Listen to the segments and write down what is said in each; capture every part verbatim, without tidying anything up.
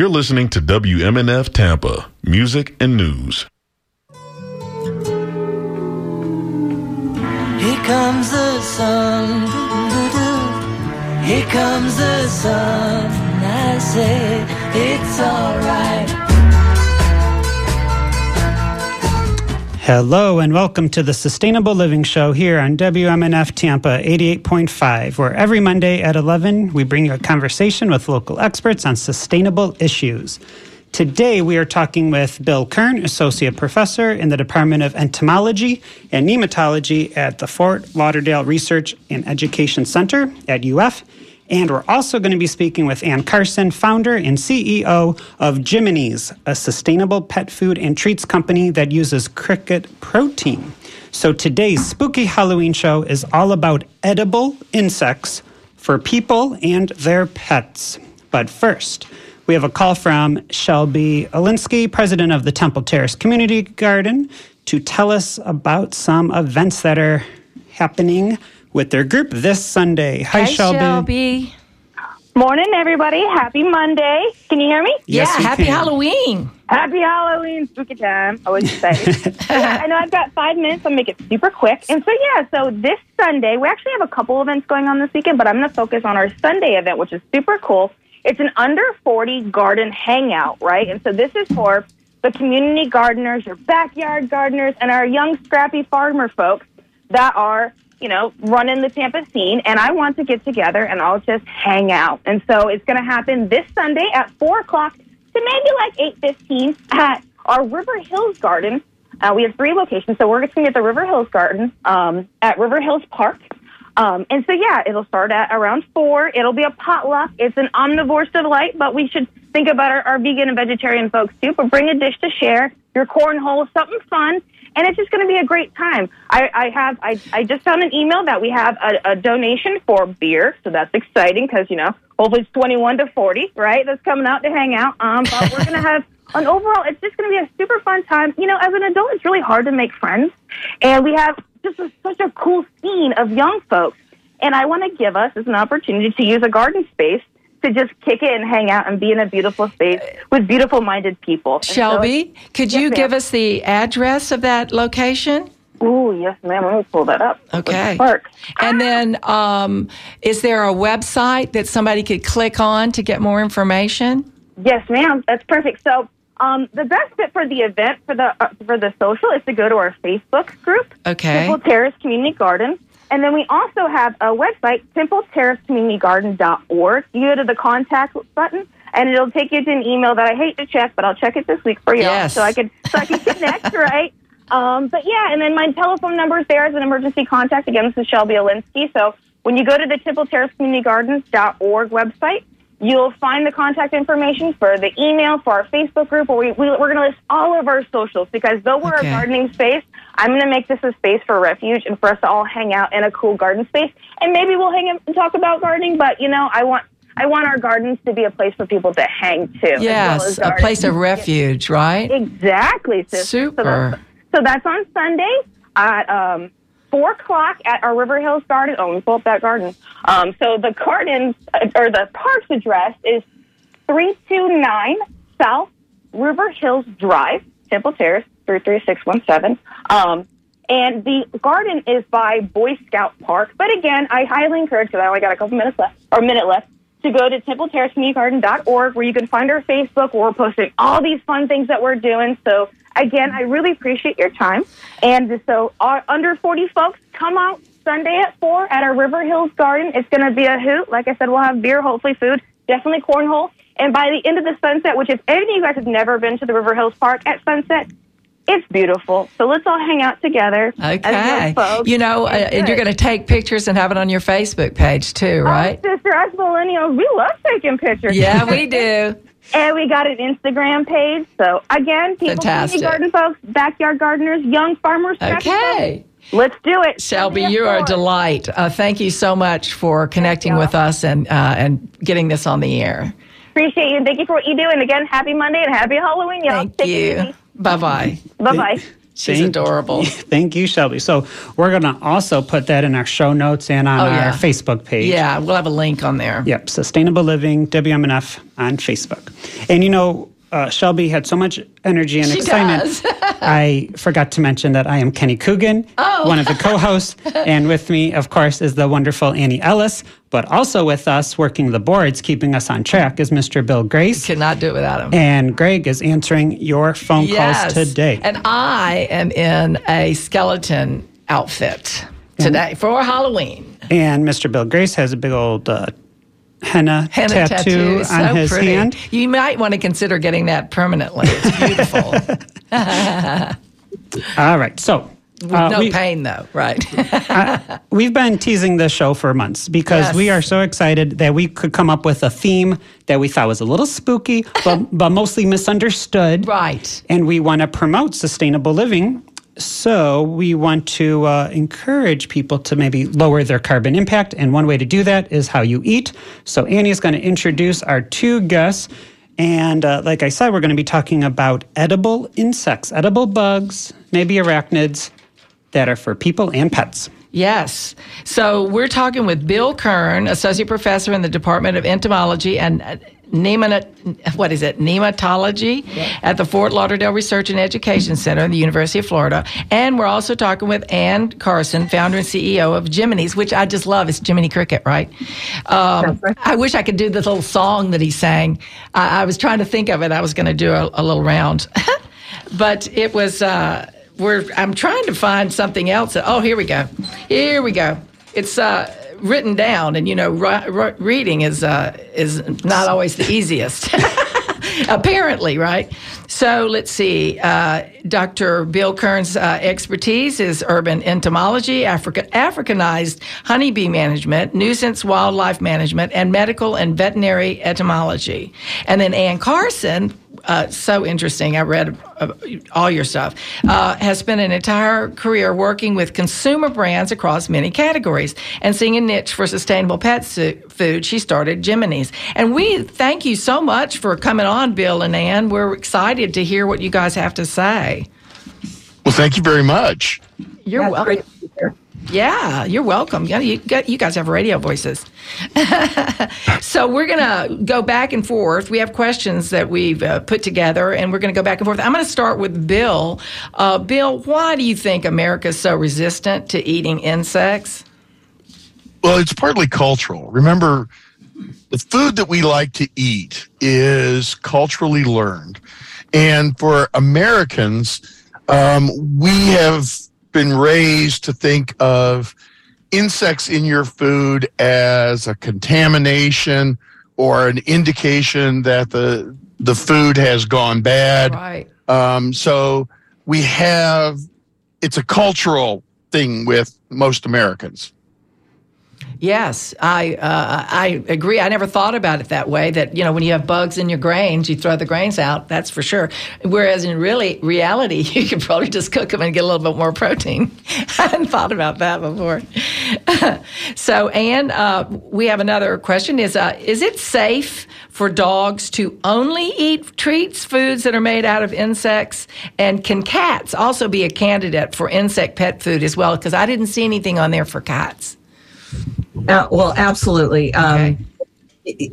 You're listening to W M N F Tampa, music and news. Here comes the sun, doo-doo-doo. Here comes the sun, and I say it's all right. Hello and welcome to the Sustainable Living Show here on W M N F Tampa eighty-eight point five, where every Monday at eleven we bring you a conversation with local experts on sustainable issues. Today we are talking with Bill Kern, Associate Professor in the Department of Entomology and Nematology at the Fort Lauderdale Research and Education Center at U F. And we're also going to be speaking with Ann Carson, founder and C E O of Jiminy's, a sustainable pet food and treats company that uses cricket protein. So today's spooky Halloween show is all about edible insects for people and their pets. But first, we have a call from Shelby Alinsky, president of the Temple Terrace Community Garden, to tell us about some events that are happening with their group this Sunday. Hi, Hi Shelby. Shelby. Morning, everybody. Happy Monday. Can you hear me? Yes, yeah, happy can. Halloween. Happy Halloween. Spooky time, I would say. Yeah, I know I've got five minutes. I'll make it super quick. And so, yeah, so this Sunday, we actually have a couple events going on this weekend, but I'm going to focus on our Sunday event, which is super cool. It's an under forty garden hangout, right? And so this is for the community gardeners, your backyard gardeners, and our young, scrappy farmer folks that are, you know, running the Tampa scene, and I want to get together and I'll just hang out. And so it's going to happen this Sunday at four o'clock to maybe like eight fifteen at our River Hills Garden. Uh, we have three locations, so we're going to be at the River Hills Garden um, at River Hills Park. Um, and so, yeah, it'll start at around four. It'll be a potluck. It's an omnivore delight, but we should think about our, our vegan and vegetarian folks too, but bring a dish to share, your cornhole, something fun. And it's just going to be a great time. I, I have I, I just found an email that we have a, a donation for beer, so that's exciting because, you know, hopefully it's twenty-one to forty, right? That's coming out to hang out. Um, but we're going to have an overall, it's just going to be a super fun time. You know, as an adult, it's really hard to make friends. And we have just a, such a cool scene of young folks. And I want to give us as an opportunity to use a garden space to just kick it and hang out and be in a beautiful space with beautiful-minded people. Shelby, so, could yes, you ma'am. give us the address of that location? Oh, yes, ma'am. Let me pull that up. Okay. Park. And then um, is there a website that somebody could click on to get more information? Yes, ma'am. That's perfect. So um, the best fit for the event, for the uh, for the social, is to go to our Facebook group, okay, Temple Terrace Community Garden. And then we also have a website, temple terrace community garden dot org. You go to the contact button, and it'll take you to an email that I hate to check, but I'll check it this week for you, yes, so I can so I can connect, right? Um, but yeah, and then my telephone number is there as an emergency contact. Again, this is Shelby Alinsky. So when you go to the temple terrace community gardens dot org website, you'll find the contact information for the email, for our Facebook group, where we, we, we're going to list all of our socials, because though we're okay, a gardening space, I'm going to make this a space for refuge and for us to all hang out in a cool garden space. And maybe we'll hang out and talk about gardening, but, you know, I want I want our gardens to be a place for people to hang to. Yes, as well as a place of refuge, right? Exactly, sis. Super. So that's, so that's on Sunday at um, four o'clock at our River Hills Garden. Oh, we pull up that garden. Um, so the garden, or the park's address is three two nine South River Hills Drive, Temple Terrace, three three six one seven. Um, and the garden is by Boy Scout Park. But again, I highly encourage, because I only got a couple minutes left, or a minute left, to go to temple terrace community garden dot org, where you can find our Facebook, where we're posting all these fun things that we're doing. So, again, I really appreciate your time. And so, our under forty folks, come out Sunday at four at our River Hills Garden. It's going to be a hoot. Like I said, we'll have beer, hopefully food, definitely cornhole. And by the end of the sunset, which if any of you guys have never been to the River Hills Park at sunset, it's beautiful. So let's all hang out together. Okay. Folks. You know, uh, and you're going to take pictures and have it on your Facebook page too, right? Oh, sister, us millennials, we love taking pictures. Yeah, we do. And we got an Instagram page. So again, people, community garden folks, backyard gardeners, young farmers. Okay. Folks, let's do it. Shelby, you are a delight. Uh, thank you so much for connecting with us and uh, and getting this on the air. Appreciate you. And thank you for what you do. And again, happy Monday and happy Halloween, y'all. Thank you. Bye-bye. Bye-bye. She's thank, adorable. Thank you, Shelby. So we're going to also put that in our show notes and on oh, yeah. our Facebook page. Yeah, we'll have a link on there. Yep, Sustainable Living, W M N F on Facebook. And, you know, Uh, Shelby had so much energy and she excitement. Does. I forgot to mention that I am Kenny Coogan, oh. one of the co-hosts, and with me, of course, is the wonderful Annie Ellis. But also with us, working the boards, keeping us on track, is Mister Bill Grace. You cannot do it without him. And Greg is answering your phone yes. calls today. And I am in a skeleton outfit today and, for Halloween. And Mister Bill Grace has a big old Uh, henna, henna tattoo, tattoo on so his pretty. hand. You might want to consider getting that permanently. It's beautiful. All right. So, With uh, no we, pain, though, right? uh, we've been teasing this show for months because yes. we are so excited that we could come up with a theme that we thought was a little spooky, but, but mostly misunderstood. Right. And we want to promote sustainable living. So we want to uh, encourage people to maybe lower their carbon impact, and one way to do that is how you eat. So Annie is going to introduce our two guests, and uh, like I said, we're going to be talking about edible insects, edible bugs, maybe arachnids that are for people and pets. Yes. So we're talking with Bill Kern, associate professor in the Department of Entomology and uh, Nemat- what is it? Nematology yeah. at the Fort Lauderdale Research and Education Center at the University of Florida. And we're also talking with Ann Carson, founder and C E O of Jiminy's, which I just love. It's Jiminy Cricket, right? Um, right. I wish I could do this little song that he sang. I, I was trying to think of it. I was going to do a, a little round. But it was, uh, we're, I'm trying to find something else. Oh, here we go. Here we go. It's, uh, written down, and you know, re- re- reading is uh, is not always the easiest, apparently, right? So let's see. Uh, Doctor Bill Kern's uh, expertise is urban entomology, Africa- Africanized honeybee management, nuisance wildlife management, and medical and veterinary entomology. And then Ann Carson, uh, so interesting. I read uh, all your stuff. Uh, has spent an entire career working with consumer brands across many categories and seeing a niche for sustainable pet su- food. She started Jiminy's, and we thank you so much for coming on, Bill and Ann. We're excited to hear what you guys have to say. Well, thank you very much. You're That's welcome. Great. Yeah, you're welcome. Yeah, you, you guys have radio voices. So we're going to go back and forth. We have questions that we've uh, put together, and we're going to go back and forth. I'm going to start with Bill. Uh, Bill, why do you think America is so resistant to eating insects? Well, it's partly cultural. Remember, the food that we like to eat is culturally learned. And for Americans, um, we have been raised to think of insects in your food as a contamination or an indication that the the food has gone bad. Right. Um, so we have, it's a cultural thing with most Americans. Yes, I uh, I agree. I never thought about it that way, that, you know, when you have bugs in your grains, you throw the grains out, that's for sure. Whereas in really reality, you could probably just cook them and get a little bit more protein. I hadn't thought about that before. So, Ann, uh, we have another question. Is, uh, is it safe for dogs to only eat treats, foods that are made out of insects? And can cats also be a candidate for insect pet food as well? Because I didn't see anything on there for cats. Uh, well, absolutely. Um, okay.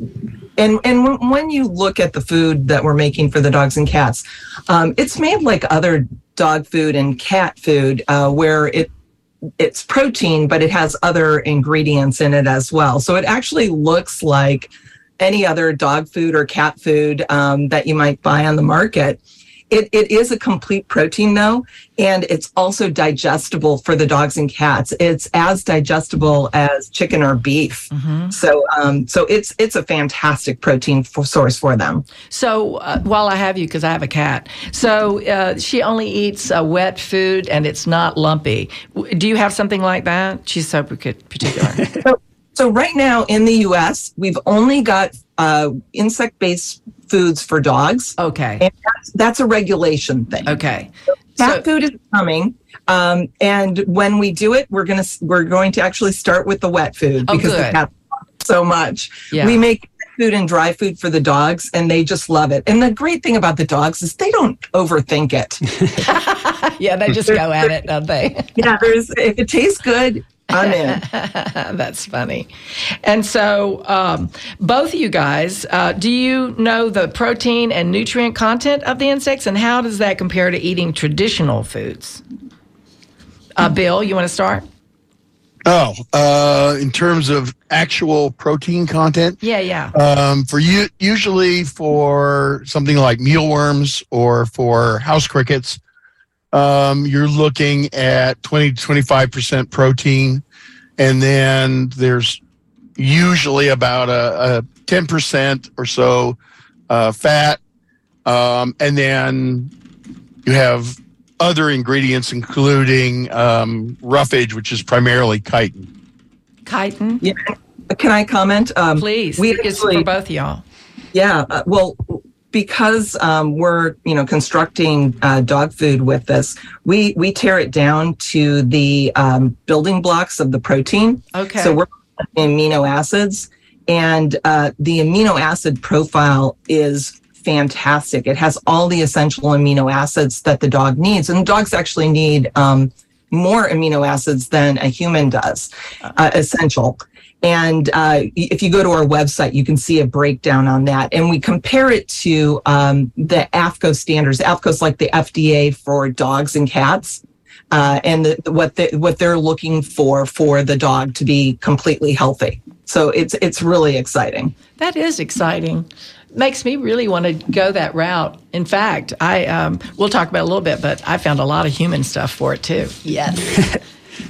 And and w- when you look at the food that we're making for the dogs and cats, um, it's made like other dog food and cat food, uh, where it it's protein, but it has other ingredients in it as well. So it actually looks like any other dog food or cat food um, that you might buy on the market. It it is a complete protein, though, and it's also digestible for the dogs and cats. It's as digestible as chicken or beef. Mm-hmm. So um, so it's it's a fantastic protein for, source for them. So uh, while I have you, because I have a cat, so uh, she only eats uh, wet food and it's not lumpy. Do you have something like that? She's so particular. so, so right now in the U S, we've only got uh, insect-based foods for dogs. Okay. And that's, that's a regulation thing. Okay. So cat so, food is coming. Um, and when we do it, we're going to, we're going to actually start with the wet food oh, because good. the cats love it so much. Yeah. We make food and dry food for the dogs and they just love it. And the great thing about the dogs is they don't overthink it. Yeah, they just go at it, don't they? Yeah, there's, if it tastes good, I'm in. That's funny. And so um, both of you guys, uh, do you know the protein and nutrient content of the insects, and how does that compare to eating traditional foods? Uh, Bill, you want to start? Oh, uh, in terms of actual protein content? Yeah, yeah. Um, for you, usually for something like mealworms or for house crickets, um, you're looking at twenty to twenty-five percent protein. And then there's usually about a, a ten percent or so uh, fat. Um, and then you have other ingredients, including um, roughage, which is primarily chitin. Chitin? Yeah. Can I comment? Um, Please. We actually, for both y'all. Yeah. Uh, well, because um, we're you know constructing uh, dog food with this, we we tear it down to the um, building blocks of the protein. Okay. So we're amino acids, and uh, the amino acid profile is fantastic. It has all the essential amino acids that the dog needs, and dogs actually need um, more amino acids than a human does, uh, essential. And uh, if you go to our website, you can see a breakdown on that. And we compare it to um, the AFCO standards. AFCO's like the F D A for dogs and cats, uh, and the, what the, what they're looking for for the dog to be completely healthy. So it's it's really exciting. That is exciting. Makes me really want to go that route. In fact, I um, we'll talk about it a little bit, but I found a lot of human stuff for it too. Yes.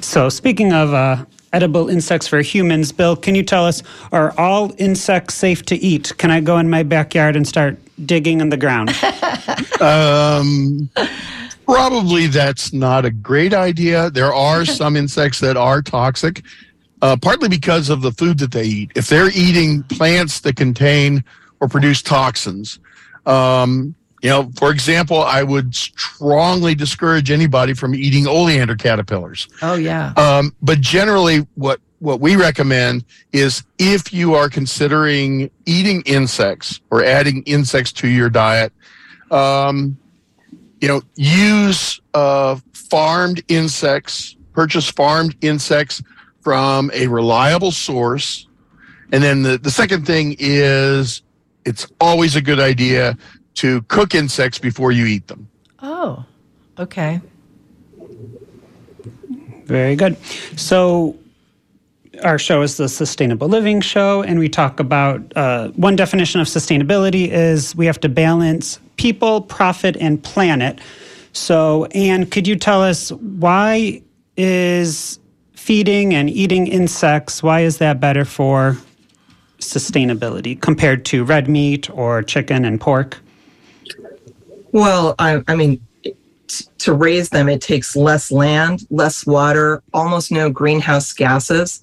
So speaking of uh, edible insects for humans, Bill, can you tell us, are all insects safe to eat? Can I go in my backyard and start digging in the ground? um, probably that's not a great idea. There are some insects that are toxic, uh, partly because of the food that they eat. If they're eating plants that contain or produce toxins. Um, you know, for example, I would strongly discourage anybody from eating oleander caterpillars. Oh, yeah. Um, but generally, what, what we recommend is if you are considering eating insects or adding insects to your diet, um, you know, use uh, farmed insects, purchase farmed insects from a reliable source. And then the, the second thing is, it's always a good idea to cook insects before you eat them. Oh, okay. Very good. So our show is the Sustainable Living Show, and we talk about uh, one definition of sustainability is we have to balance people, profit, and planet. So, Anne, could you tell us why is feeding and eating insects, why is that better for sustainability compared to red meat or chicken and pork? Well, I, I mean, t- to raise them, it takes less land, less water, almost no greenhouse gases.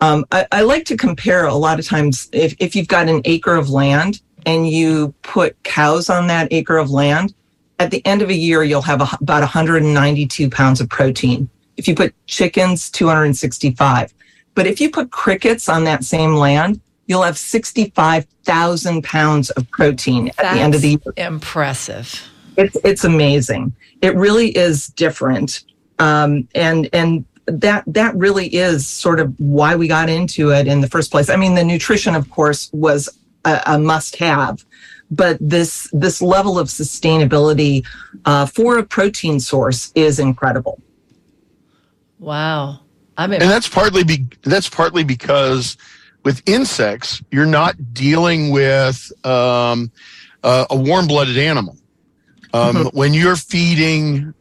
Um, I, I like to compare a lot of times if, if you've got an acre of land and you put cows on that acre of land, at the end of a year, you'll have a, about one hundred ninety-two pounds of protein. If you put chickens, two hundred sixty-five. But if you put crickets on that same land, you'll have sixty-five thousand pounds of protein at That's the end of the year. Impressive. It's it's amazing. It really is different. Um, and and that that really is sort of why we got into it in the first place. I mean, the nutrition, of course, was a, a must-have. But this, this level of sustainability uh, for a protein source is incredible. Wow. I'm and that's partly be, that's partly because with insects, you're not dealing with um, uh, a warm-blooded animal. Um, mm-hmm. When you're feeding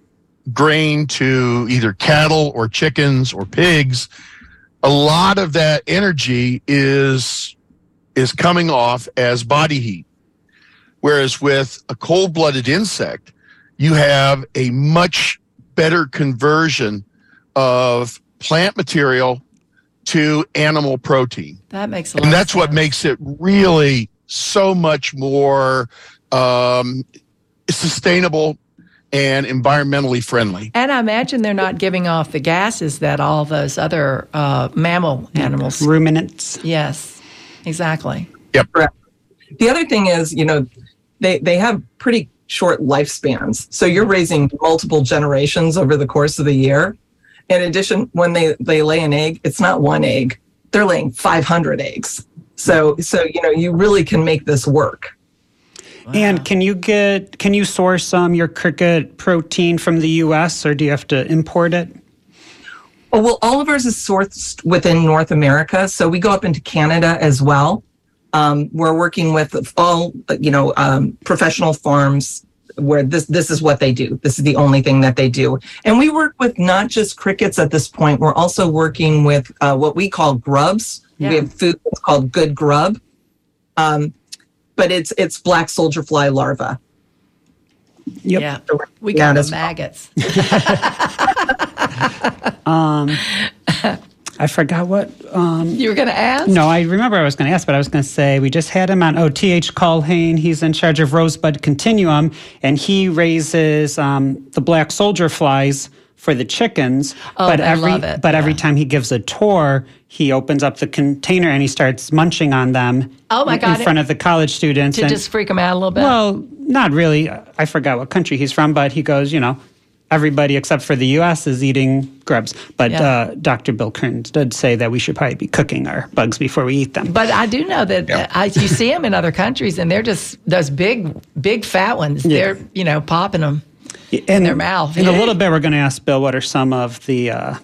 grain to either cattle or chickens or pigs, a lot of that energy is is coming off as body heat. Whereas with a cold-blooded insect, you have a much better conversion of plant material to animal protein. That makes a lot of sense. And that's what makes it really so much more um, sustainable and environmentally friendly. And I imagine they're not giving off the gases that all those other uh, mammal animals. Ruminants. Yes, exactly. Yep. The other thing is, you know, they, they have pretty short lifespans. So you're raising multiple generations over the course of the year. In addition, when they, they lay an egg, it's not one egg. They're laying five hundred eggs. So, so you know, you really can make this work. Wow. And can you get, can you source um, your cricket protein from the U S or do you have to import it? Oh, well, all of ours is sourced within North America. So we go up into Canada as well. Um, we're working with all, you know, um, professional farms where this, this is what they do. This is the only thing that they do. And we work with not just crickets at this point. We're also working with uh, what we call grubs. Yeah. We have food that's called Good Grub. Um, but it's it's black soldier fly larvae. Yep. Yeah, we got the maggots. um, I forgot what... Um, you were going to ask? No, I remember I was going to ask, but I was going to say we just had him on O T H Culhane. He's in charge of Rosebud Continuum, and he raises um, the black soldier flies for the chickens. Oh, but every, love it. But yeah. every time he gives a tour, he opens up the container and he starts munching on them oh my in, God. in front of the college students. To and, just freak them out a little bit? Well, not really. I forgot what country he's from, but he goes, you know, everybody except for the U S is eating grubs. But yeah. uh, Doctor Bill Kern did say that we should probably be cooking our bugs before we eat them. But I do know that yeah. I, you see them in other countries, and they're just those big, big fat ones. Yeah. They're, you know, popping them in, in their mouth. In yeah. a little bit, we're going to ask Bill what are some of the uh,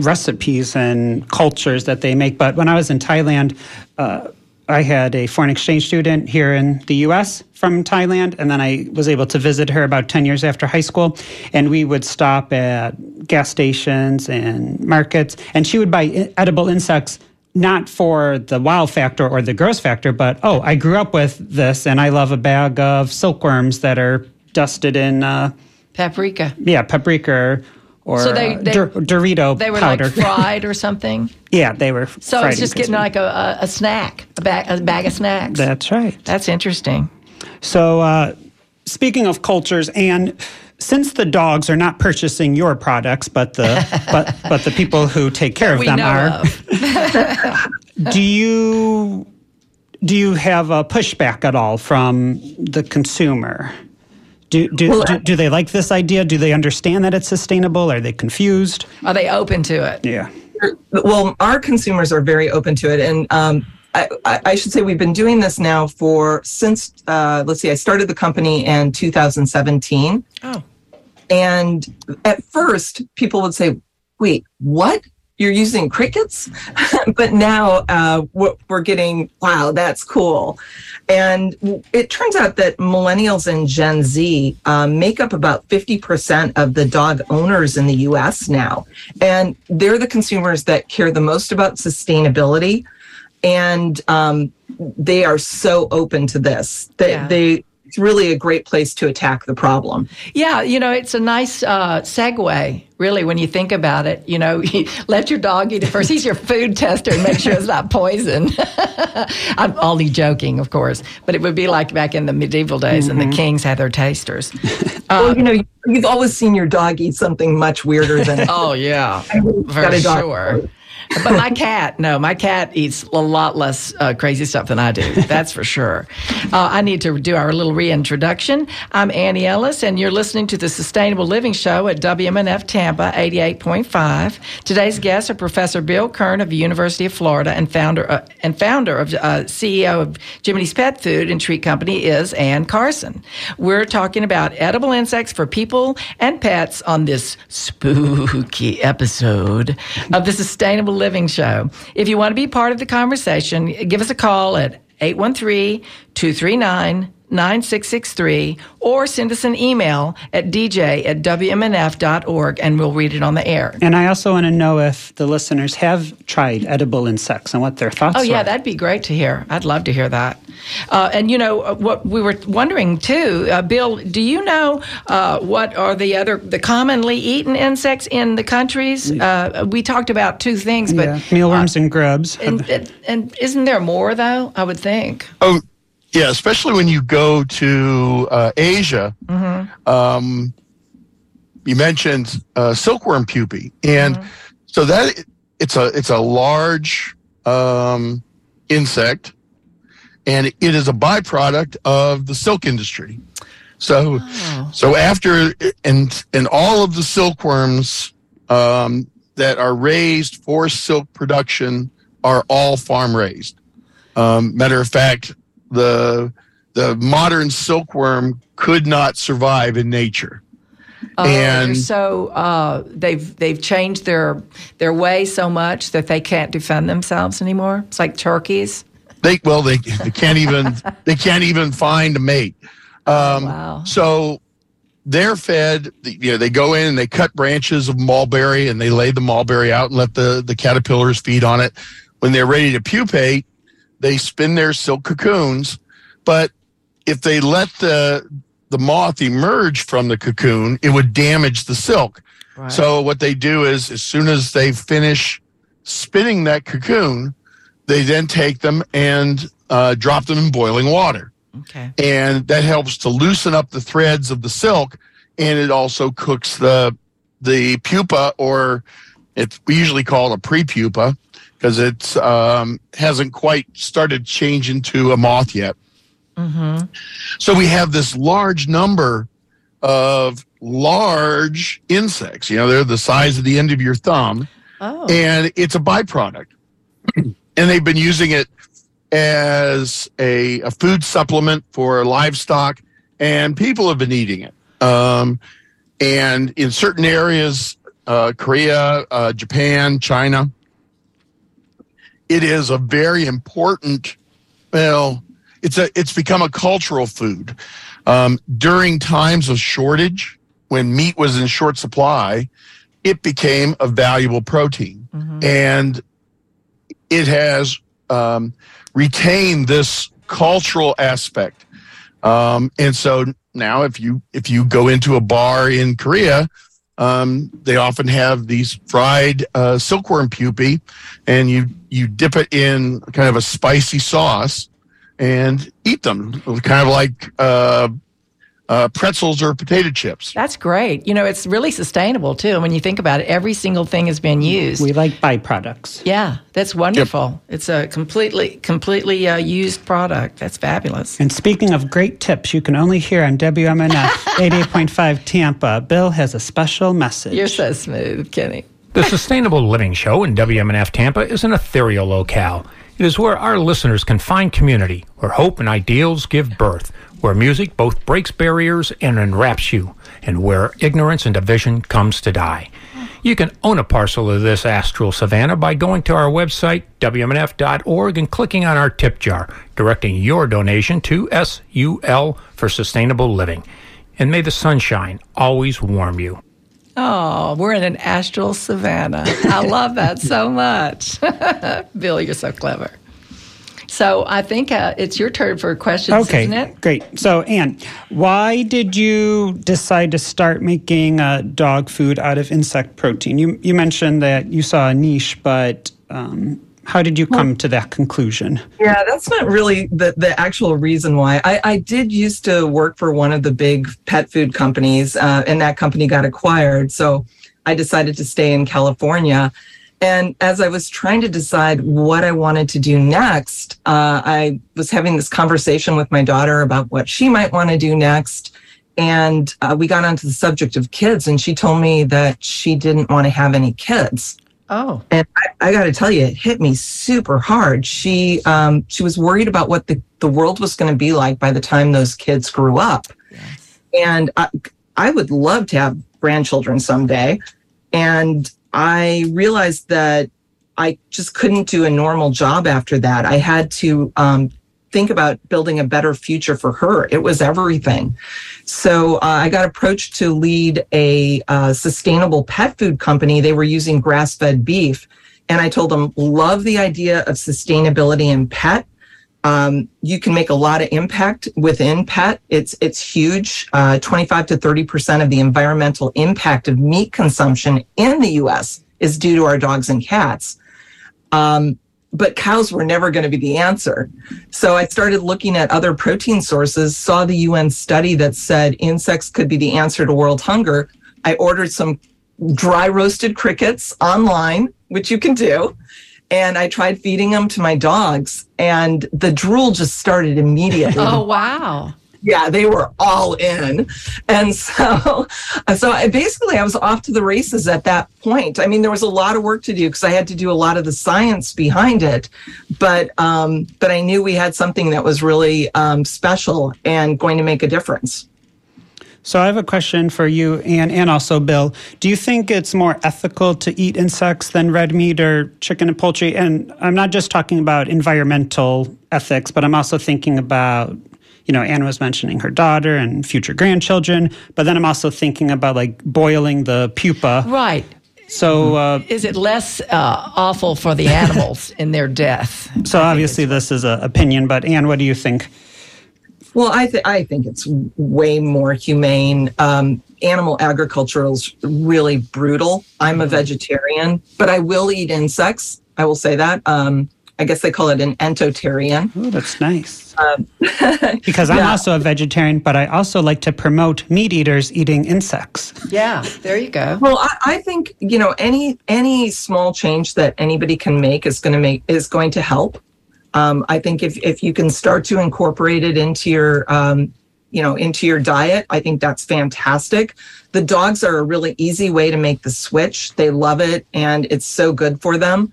recipes and cultures that they make. But when I was in Thailand, uh, I had a foreign exchange student here in the U S from Thailand, and then I was able to visit her about ten years after high school, and we would stop at gas stations and markets, and she would buy edible insects, not for the wow factor or the gross factor, but, oh, I grew up with this, and I love a bag of silkworms that are dusted in... Uh, paprika. Yeah, paprika or so they, they, uh, Dorito They were powder. Like fried or something? Yeah, they were So fried it's just getting like a, a snack, a bag, a bag of snacks. That's right. That's interesting. So uh, speaking of cultures, Anne, since the dogs are not purchasing your products, but the but, but the people who take care of we them know are, of. do you do you have a pushback at all from the consumer? Do do, well, do do they like this idea? Do they understand that it's sustainable? Are they confused? Are they open to it? Yeah. Well, our consumers are very open to it, and um, I, I should say we've been doing this now for since uh, let's see, I started the company in two thousand seventeen. Oh. And at first, people would say, "Wait, what? You're using crickets?" But now uh, we're getting, wow, that's cool. And it turns out that millennials and Gen Z um, make up about fifty percent of the dog owners in the U S now. And they're the consumers that care the most about sustainability. And um, they are so open to this. They, yeah. they, it's really a great place to attack the problem. Yeah, you know, it's a nice uh, segue, really, when you think about it. You know, let your dog eat it first. He's your food tester and make sure it's not poison. I'm only joking, of course. But it would be like back in the medieval days mm-hmm. and the kings had their tasters. Well, um, you know, you've always seen your dog eat something much weirder than Oh, yeah, for sure. But my cat, no, my cat eats a lot less uh, crazy stuff than I do. That's for sure. Uh, I need to do our little reintroduction. I'm Annie Ellis, and you're listening to the Sustainable Living Show at W M N F Tampa eighty-eight point five. Today's guests are Professor Bill Kern of the University of Florida and founder uh, and founder of uh, C E O of Jiminy's Pet Food and Treat Company is Ann Carson. We're talking about edible insects for people and pets on this spooky episode of the Sustainable Living Show. If you want to be part of the conversation, give us a call at eight one three, two three nine, nine six six three or send us an email at d j at w m n f dot org and we'll read it on the air. And I also want to know if the listeners have tried edible insects and what their thoughts are. Oh, yeah, were. That'd be great to hear. I'd love to hear that. Uh, and, you know, what we were wondering, too, uh, Bill, do you know uh, what are the other, the commonly eaten insects in the countries? Uh, we talked about two things, but... Yeah. Mealworms uh, and grubs. And, and isn't there more, though? I would think. Oh, yeah, especially when you go to uh, Asia. Mm-hmm. Um, you mentioned uh, silkworm pupae, and mm-hmm. so that it's a it's a large um, insect, and it is a byproduct of the silk industry. So, oh. so after, and, and all of the silkworms um, that are raised for silk production are all farm raised. Um, matter of fact, the the modern silkworm could not survive in nature. Uh, and so uh, they've they've changed their their way so much that they can't defend themselves anymore. It's like turkeys. They well they, they can't even they can't even find a mate. Um, oh, wow. So they're fed, you know, they go in and they cut branches of mulberry and they lay the mulberry out and let the, the caterpillars feed on it. When they're ready to pupate, they spin their silk cocoons. But if they let the the moth emerge from the cocoon, it would damage the silk. Right. So what they do is as soon as they finish spinning that cocoon, they then take them and uh, drop them in boiling water. Okay. And that helps to loosen up the threads of the silk, and it also cooks the the pupa, or it's we usually call it a pre-pupa because it's um, hasn't quite started changing to a moth yet. Mm-hmm. So we have this large number of large insects. You know, they're the size of the end of your thumb, oh. and it's a byproduct. And they've been using it as a, a food supplement for livestock, and people have been eating it. Um, and in certain areas, uh, Korea, uh, Japan, China, it is a very important, well, it's a, it's become a cultural food. Um, during times of shortage, when meat was in short supply, it became a valuable protein. Mm-hmm. And it has um, retained this cultural aspect. Um, and so now if you if you go into a bar in Korea, um, they often have these fried uh, silkworm pupae, and you, you dip it in kind of a spicy sauce and eat them, kind of like uh, uh, pretzels or potato chips. That's great. You know, it's really sustainable, too. When you think about it, every single thing has been used. We like byproducts. Yeah, that's wonderful. Yep. It's a completely, completely uh, used product. That's fabulous. And speaking of great tips, you can only hear on W M N F eighty-eight point five Tampa, Bill has a special message. You're so smooth, Kenny. The Sustainable Living Show in W M N F Tampa is an ethereal locale. It is where our listeners can find community, where hope and ideals give birth, where music both breaks barriers and enwraps you, and where ignorance and division comes to die. You can own a parcel of this astral savannah by going to our website, W M N F dot org, and clicking on our tip jar, directing your donation to S U L for Sustainable Living. And may the sunshine always warm you. Oh, we're in an astral savannah. I love that so much. Bill, you're so clever. So I think uh, it's your turn for questions, okay, isn't it? Okay, great. So, Ann, why did you decide to start making uh, dog food out of insect protein? You you mentioned that you saw a niche, but um, how did you come well, to that conclusion? Yeah, that's not really the, the actual reason why. I, I did used to work for one of the big pet food companies, uh, and that company got acquired. So I decided to stay in California. And as I was trying to decide what I wanted to do next, uh, I was having this conversation with my daughter about what she might want to do next. And uh, we got onto the subject of kids, and she told me that she didn't want to have any kids. Oh, and I, I got to tell you, it hit me super hard. She um, she was worried about what the, the world was going to be like by the time those kids grew up. Yes. And I, I would love to have grandchildren someday. And I realized that I just couldn't do a normal job after that. I had to um, think about building a better future for her. It was everything. So uh, I got approached to lead a uh, sustainable pet food company. They were using grass-fed beef. And I told them, love the idea of sustainability in pet. Um, you can make a lot of impact within pet. It's it's huge. Uh, twenty-five to thirty percent of the environmental impact of meat consumption in the U S is due to our dogs and cats. Um, But cows were never going to be the answer. So I started looking at other protein sources, saw the U N study that said insects could be the answer to world hunger. I ordered some dry roasted crickets online, which you can do. And I tried feeding them to my dogs, and the drool just started immediately. Oh, wow. yeah, they were all in. And so, so I basically, I was off to the races at that point. I mean, there was a lot of work to do because I had to do a lot of the science behind it. But, um, but I knew we had something that was really um, special and going to make a difference. So I have a question for you, Ann, and also Bill. Do you think it's more ethical to eat insects than red meat or chicken and poultry? And I'm not just talking about environmental ethics, but I'm also thinking about, you know, Ann was mentioning her daughter and future grandchildren, but then I'm also thinking about like boiling the pupa. Right. So uh, is it less uh, awful for the animals in their death? So obviously this is an opinion, but Ann, what do you think? Well, I, th- I think it's way more humane. Um, animal agriculture is really brutal. I'm a vegetarian, but I will eat insects. I will say that. Um, I guess they call it an entotarian. Oh, that's nice. Um, because I'm yeah. also a vegetarian, but I also like to promote meat eaters eating insects. Yeah, there you go. Well, I, I think, you know, any any small change that anybody can make is going to make is going to help. Um, I think if, if you can start to incorporate it into your, um, you know, into your diet, I think that's fantastic. The dogs are a really easy way to make the switch. They love it, and it's so good for them.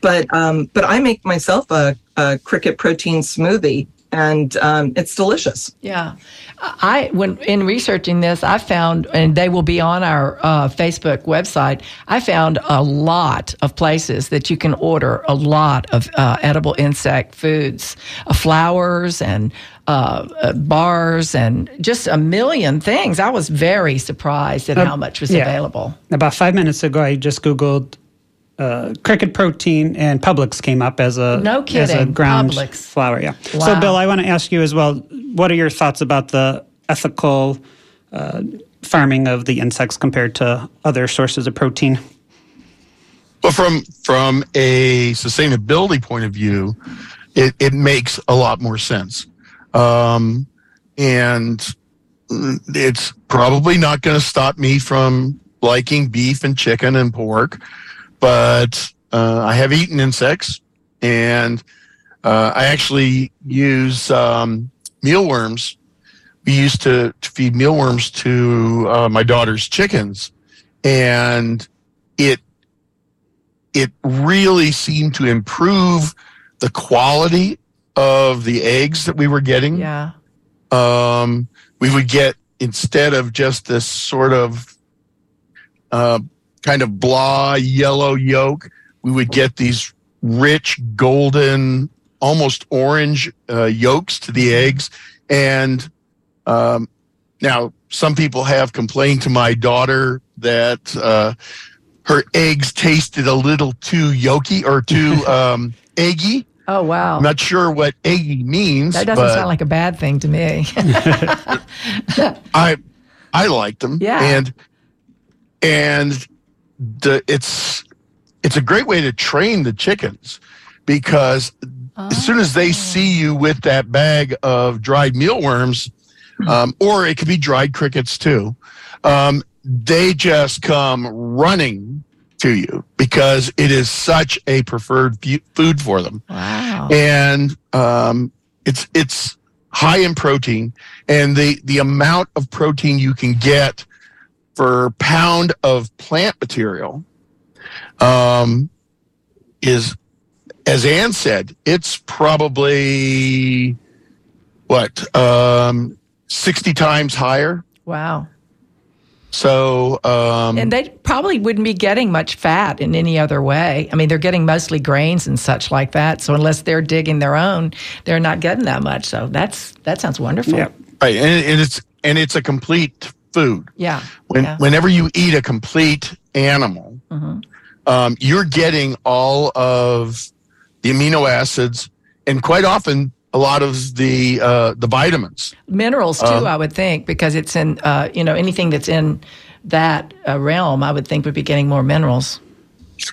But um, but I make myself a, a cricket protein smoothie, and um, it's delicious. Yeah, I when in researching this, I found, and they will be on our uh, Facebook website, I found a lot of places that you can order a lot of uh, edible insect foods, uh, flowers and uh, uh, bars and just a million things. I was very surprised at uh, how much was yeah. available. About five minutes ago, I just Googled Uh, cricket protein, and Publix came up as a no kidding. as a ground Publix. flour. Yeah. Wow. So, Bill, I want to ask you as well, what are your thoughts about the ethical uh, farming of the insects compared to other sources of protein? Well, from from a sustainability point of view, it, it makes a lot more sense. Um, and it's probably not going to stop me from liking beef and chicken and pork. But uh, I have eaten insects, and uh, I actually use um, mealworms. We used to, to feed mealworms to uh, my daughter's chickens, and it it really seemed to improve the quality of the eggs that we were getting. Yeah, um, we would get, instead of just this sort of uh, kind of blah yellow yolk, we would get these rich golden, almost orange uh, yolks to the eggs. And um, now some people have complained to my daughter that uh, her eggs tasted a little too yolky or too um, eggy. Oh, wow. I'm not sure what eggy means. That doesn't sound like a bad thing to me. I I liked them. Yeah. And and The, it's it's a great way to train the chickens, because oh. as soon as they see you with that bag of dried mealworms, um, or it could be dried crickets too, um, they just come running to you because it is such a preferred food for them. Wow! And um, it's it's high in protein, and the the amount of protein you can get for pound of plant material um, is, as Ann said, it's probably, what, um, sixty times higher. Wow. So, um, and they probably wouldn't be getting much fat in any other way. I mean, they're getting mostly grains and such like that. So unless they're digging their own, they're not getting that much. So that's that sounds wonderful. Yeah. Right, and, and it's and it's a complete food. Yeah. When, yeah. Whenever you eat a complete animal, mm-hmm. um, you're getting all of the amino acids, and quite often a lot of the uh, the vitamins, minerals too. Uh, I would think, because it's in uh, you know anything that's in that uh, realm, I would think would be getting more minerals.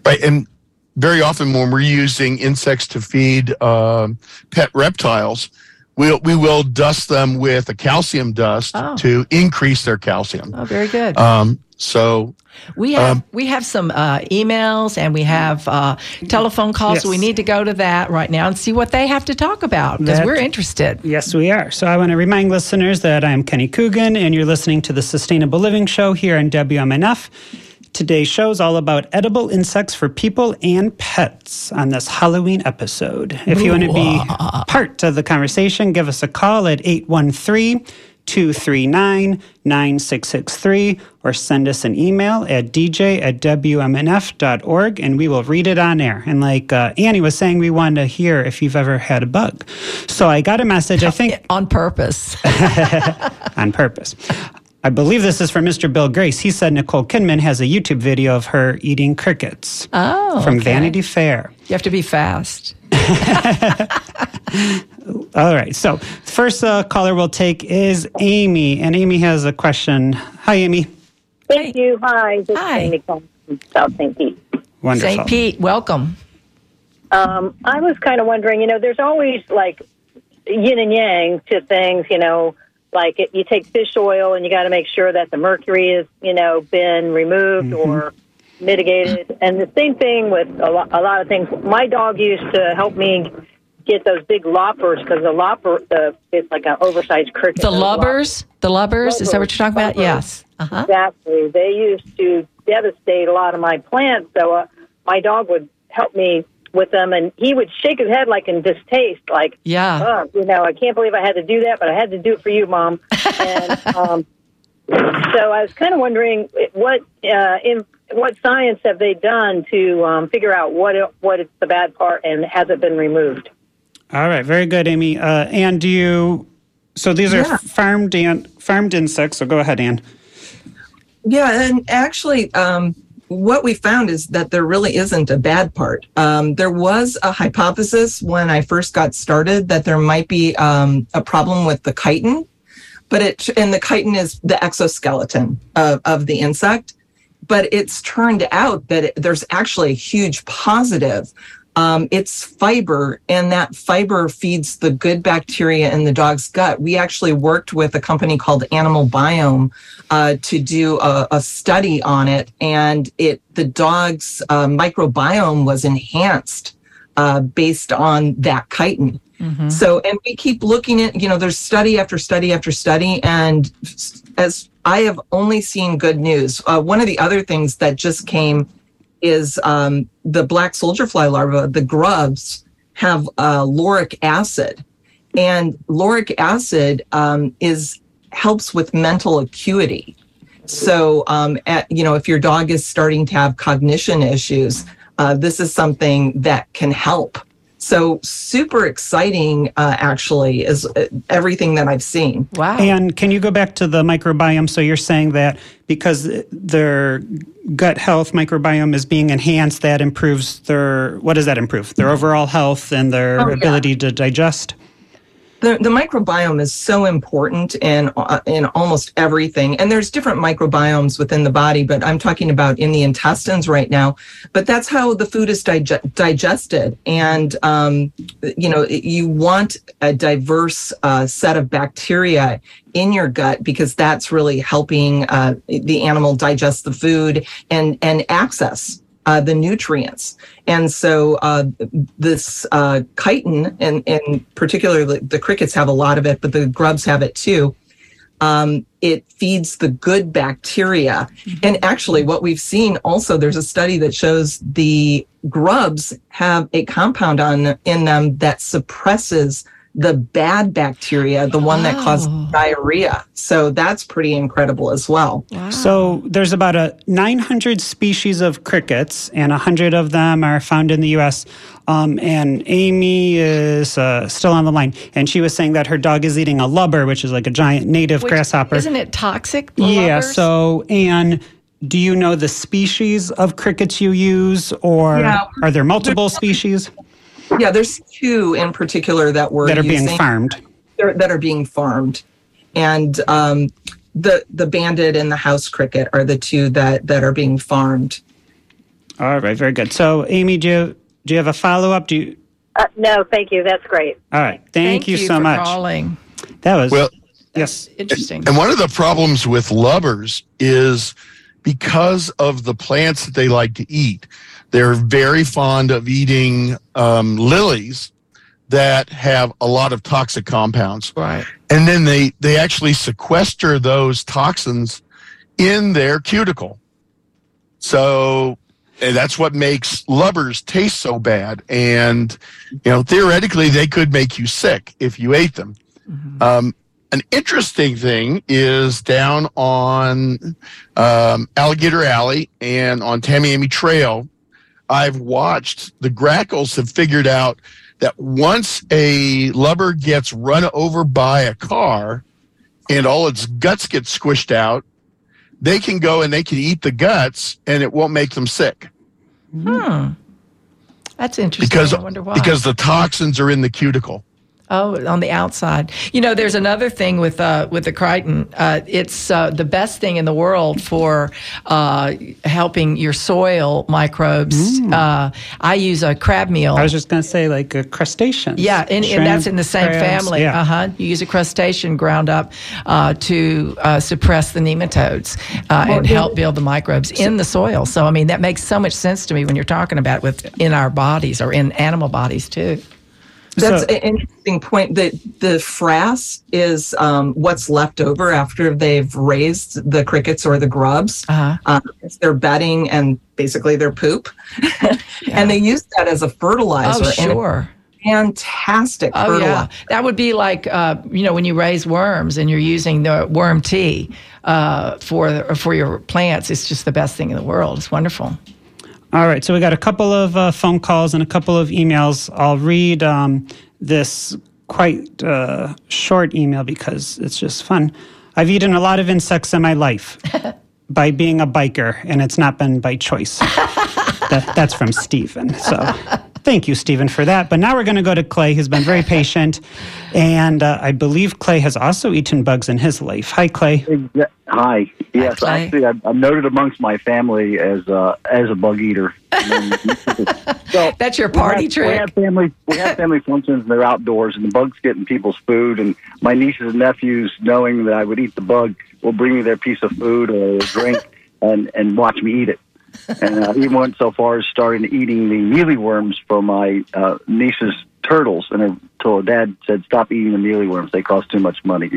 Right, and very often when we're using insects to feed uh, pet reptiles, We'll, we will dust them with a calcium dust oh. to increase their calcium. Oh, very good. Um, so we have um, we have some uh, emails and we have uh, telephone calls. Yes. So we need to go to that right now and see what they have to talk about because we're interested. Yes, we are. So I want to remind listeners that I'm Kenny Coogan and you're listening to the Sustainable Living Show here on W M N F. Today's show is all about edible insects for people and pets on this Halloween episode. If you want to be part of the conversation, give us a call at eight one three, two three nine, nine six six three or send us an email at d j at w m n f dot org and we will read it on air. And like uh, Annie was saying, we wanted to hear if you've ever had a bug. So I got a message, I think. On purpose. On purpose. I believe this is from Mister Bill Grace. He said Nicole Kidman has a YouTube video of her eating crickets oh, from okay. Vanity Fair. You have to be fast. All right. So first uh, caller we'll take is Amy, and Amy has a question. Hi, Amy. Thank you. Hi. This Hi. is Nicole from South Saint Pete. Wonderful. Saint Pete, welcome. Um, I was kind of wondering, you know, there's always like yin and yang to things, you know. Like it, you take fish oil and you got to make sure that the mercury is, you know, been removed mm-hmm. or mitigated. And the same thing with a lot, a lot of things. My dog used to help me get those big loppers because the lopper, the, it's like an oversized cricket. The lubbers? The lubbers? Is that what you're talking about? Lubbers. Yes. Uh-huh. Exactly. They used to devastate a lot of my plants. So uh, my dog would help me with them, and he would shake his head like in distaste, like, yeah, oh, you know, I can't believe I had to do that, but I had to do it for you, Mom. And um, so I was kind of wondering what uh, in what science have they done to um, figure out what it, what is the bad part and has it been removed? All right, very good, Amy. Uh, Ann, do you? So these yeah. are farmed and farmed insects. So go ahead, Ann. Yeah, and actually. Um, What we found is that there really isn't a bad part. Um, there was a hypothesis when I first got started that there might be um, a problem with the chitin, but it and the chitin is the exoskeleton of, of the insect. But it's turned out that it, there's actually a huge positive. Um, it's fiber, and that fiber feeds the good bacteria in the dog's gut. We actually worked with a company called Animal Biome uh, to do a, a study on it, and it the dog's uh, microbiome was enhanced uh, based on that chitin. Mm-hmm. So, and we keep looking at, you know, there's study after study after study, and as I have only seen good news. Uh, one of the other things that just came is um, the black soldier fly larvae, the grubs, have uh, lauric acid. And lauric acid um, is helps with mental acuity. So, um, at, you know, if your dog is starting to have cognition issues, uh, this is something that can help. So super exciting, uh, actually, is everything that I've seen. Wow. And can you go back to the microbiome? So you're saying that because their gut health microbiome is being enhanced, that improves their, what does that improve? Their overall health and their oh, ability yeah. to digest? The, the microbiome is so important in, uh, in almost everything. And there's different microbiomes within the body, but I'm talking about in the intestines right now. But that's how the food is dig- digested. And, um, you know, you want a diverse uh, set of bacteria in your gut because that's really helping uh, the animal digest the food and, and access Uh, the nutrients. And so uh, this uh, chitin, and, and particularly the crickets have a lot of it, but the grubs have it too. Um, it feeds the good bacteria. And actually what we've seen also, there's a study that shows the grubs have a compound on in them that suppresses the bad bacteria, the one wow. that causes diarrhea. So that's pretty incredible as well. Wow. So there's about a nine hundred species of crickets, and one hundred of them are found in the U S Um, and Amy is uh, still on the line, and she was saying that her dog is eating a lubber, which is like a giant native which, grasshopper. Isn't it toxic? Yeah, lubbers? So, and do you know the species of crickets you use, or yeah. are there multiple species? Yeah, there's two in particular that were that are using, being farmed. That are being farmed, and um, the the banded and the house cricket are the two that, that are being farmed. All right, very good. So, Amy, do you, do you have a follow up? Do you Uh, no, thank you. That's great. All right. Thank, thank you, you so for much. Calling. That was well, yes, interesting. And one of the problems with lubbers is because of the plants that they like to eat, they're very fond of eating um, lilies that have a lot of toxic compounds. Right. And then they, they actually sequester those toxins in their cuticle. So and that's what makes lubbers taste so bad. And, you know, theoretically, they could make you sick if you ate them. Mm-hmm. Um, an interesting thing is down on um, Alligator Alley and on Tamiami Trail, I've watched the grackles have figured out that once a lubber gets run over by a car and all its guts get squished out, they can go and they can eat the guts and it won't make them sick. Hmm. That's interesting. Because, I wonder why. Because the toxins are in the cuticle. Oh, on the outside. You know, there's another thing with uh, with the chitin. Uh, it's uh, the best thing in the world for uh, helping your soil microbes. Mm. Uh, I use a crab meal. I was just going to say, like, uh, crustaceans. Yeah, and, Shrimp, and that's in the same crabs, family. Yeah. Uh-huh. You use a crustacean ground up uh, to uh, suppress the nematodes uh, and help build the microbes in the soil. So, I mean, that makes so much sense to me when you're talking about with in our bodies or in animal bodies, too. That's so, an interesting point. The, the frass is um, what's left over after they've raised the crickets or the grubs. Uh-huh. Um, it's their bedding and basically their poop. Yeah. And they use that as a fertilizer. Oh, sure. Fantastic oh, fertilizer. Yeah. That would be like, uh, you know, when you raise worms and you're using the worm tea uh, for, for your plants. It's just the best thing in the world. It's wonderful. All right, so we got a couple of uh, phone calls and a couple of emails. I'll read um, this quite uh, short email because it's just fun. I've eaten a lot of insects in my life by being a biker, and it's not been by choice. that, that's from Stephen. So thank you, Stephen, for that. But now we're going to go to Clay, who's been very patient. And uh, I believe Clay has also eaten bugs in his life. Hi, Clay. Exactly. Hi. Yes, Hi. actually, I'm, I'm noted amongst my family as uh, as a bug eater. So that's your party we have, trick. We have family. We have family functions, and they're outdoors, and the bugs get in people's food. And my nieces and nephews, knowing that I would eat the bug, will bring me their piece of food or a drink, and, and watch me eat it. And uh, even went so far as starting eating the mealyworms for my uh, niece's turtles, and her, her dad said, "Stop eating the mealyworms; they cost too much money."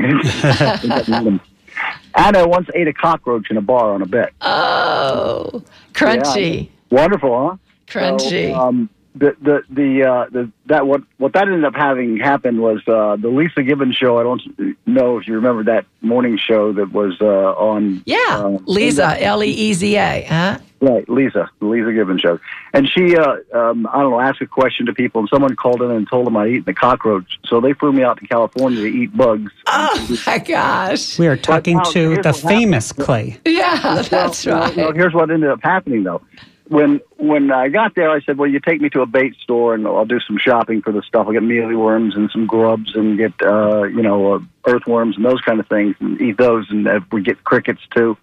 Anna once ate a cockroach in a bar on a bet. Oh, crunchy! Yeah, wonderful, huh? Crunchy. So, um, the the the, uh, the that what what that ended up having happened was uh, the Leeza Gibbons show. I don't know if you remember that morning show that was uh, on. Yeah, uh, Leeza, L E E Z A, huh? Right, Leeza, the Leeza Gibbons show. And she, uh, um, I don't know, asked a question to people, and someone called in and told them I'd eaten the cockroach. So they flew me out to California to eat bugs. Oh, my gosh. We are talking but, to the famous happened. Clay. Yeah, well, that's right. Well, well, here's what ended up happening, though. When when I got there, I said, well, you take me to a bait store, and I'll do some shopping for the stuff. I'll get mealyworms and some grubs and get, uh, you know, uh, earthworms and those kind of things, and eat those, and uh, we get crickets, too.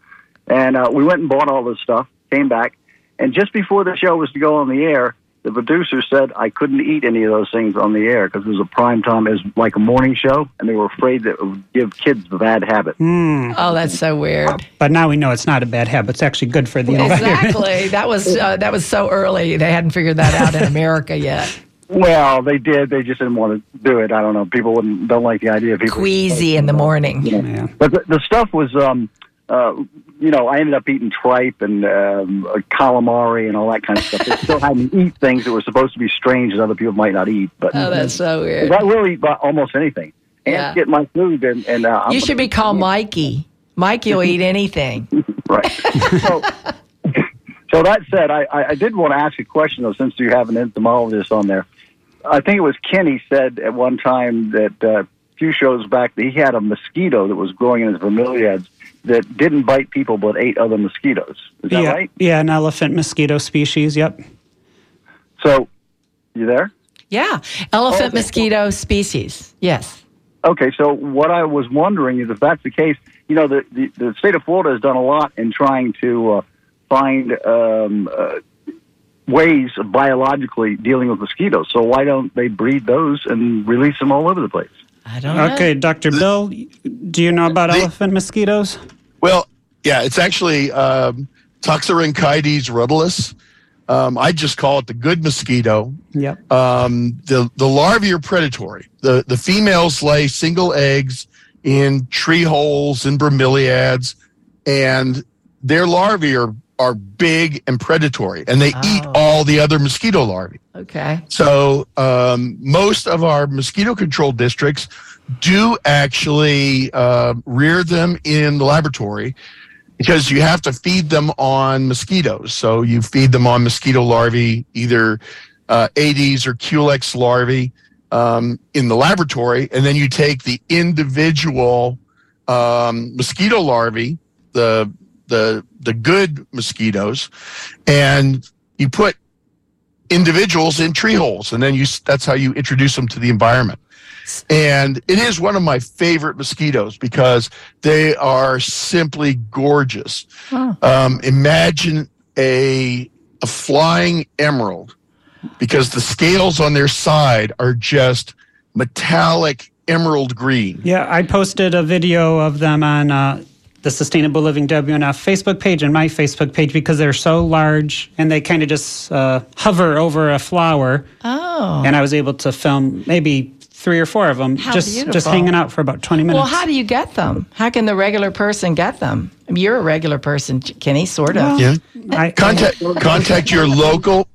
And uh, we went and bought all this stuff. Came back, and just before the show was to go on the air, the producer said I couldn't eat any of those things on the air because it was a prime time, it was like a morning show, and they were afraid that it would give kids the bad habit. Mm. Oh, that's so weird. But now we know it's not a bad habit. It's actually good for the environment. Exactly. That was, uh, that was so early. They hadn't figured that out in America yet. Well, they did. They just didn't want to do it. I don't know. People wouldn't don't like the idea of people. Queasy in the morning. Yeah. Yeah. But the, the stuff was... Um, Uh, you know, I ended up eating tripe and um, calamari and all that kind of stuff. They still had me eat things that were supposed to be strange that other people might not eat. But oh, that's so weird. I really bought almost anything. And yeah. Get my food. And, and uh, you I'm should be called Mikey. Mikey will eat anything. Right. So, so that said, I, I did want to ask a question, though, since you have an entomologist on there. I think it was Kenny said at one time that uh, a few shows back that he had a mosquito that was growing in his bromeliads that didn't bite people but ate other mosquitoes. Is that yeah, right? Yeah, an elephant mosquito species, yep. So, you there? Yeah, elephant oh, mosquito species, yes. Okay, so what I was wondering is if that's the case, you know, the, the, the state of Florida has done a lot in trying to uh, find um, uh, ways of biologically dealing with mosquitoes. So why don't they breed those and release them all over the place? I don't know. Okay, Doctor Bill, do you know about the, elephant mosquitoes? Well, yeah, it's actually um, Toxorhynchites rutilus. Um, I just call it the good mosquito. Yep. Um, the, the larvae are predatory. The, the females lay single eggs in tree holes and bromeliads, and their larvae are, are big and predatory, and they oh. eat all the other mosquito larvae. Okay. So um, most of our mosquito control districts do actually uh, rear them in the laboratory, because you have to feed them on mosquitoes. So you feed them on mosquito larvae, either uh, Aedes or Culex larvae um, in the laboratory. And then you take the individual um, mosquito larvae, the, the, the good mosquitoes, and you put individuals in tree holes. And then you that's how you introduce them to the environment. And it is one of my favorite mosquitoes because they are simply gorgeous. Oh. Um, imagine a, a flying emerald, because the scales on their side are just metallic emerald green. Yeah, I posted a video of them on uh, the Sustainable Living W M N F Facebook page and my Facebook page, because they're so large and they kind of just uh, hover over a flower. Oh. And I was able to film maybe three or four of them, how just beautiful. just hanging out for about twenty minutes. Well, how do you get them? How can the regular person get them? I mean, you're a regular person, Kenny, sort of. Well, yeah. I, contact contact your local,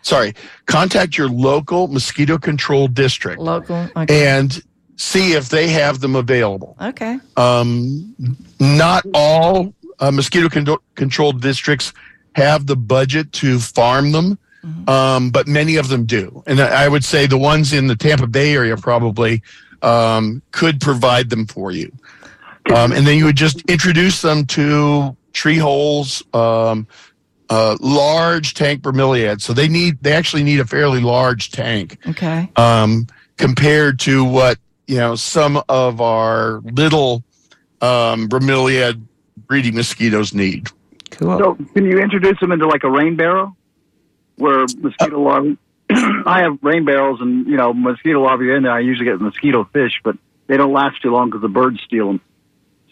sorry, contact your local mosquito control district. Local, okay. And see if they have them available. Okay. Um, not all uh, mosquito con- control districts have the budget to farm them. Mm-hmm. Um, but many of them do. And I would say the ones in the Tampa Bay area probably um, could provide them for you. Um, and then you would just introduce them to tree holes, um, uh, large tank bromeliads. So they need they actually need a fairly large tank. Okay. Um, compared to what, you know, some of our little um, bromeliad breeding mosquitoes need. Cool. So can you introduce them into like a rain barrel? Where mosquito larvae, I have rain barrels, and you know mosquito larvae in there. I usually get mosquito fish, but they don't last too long because the birds steal them.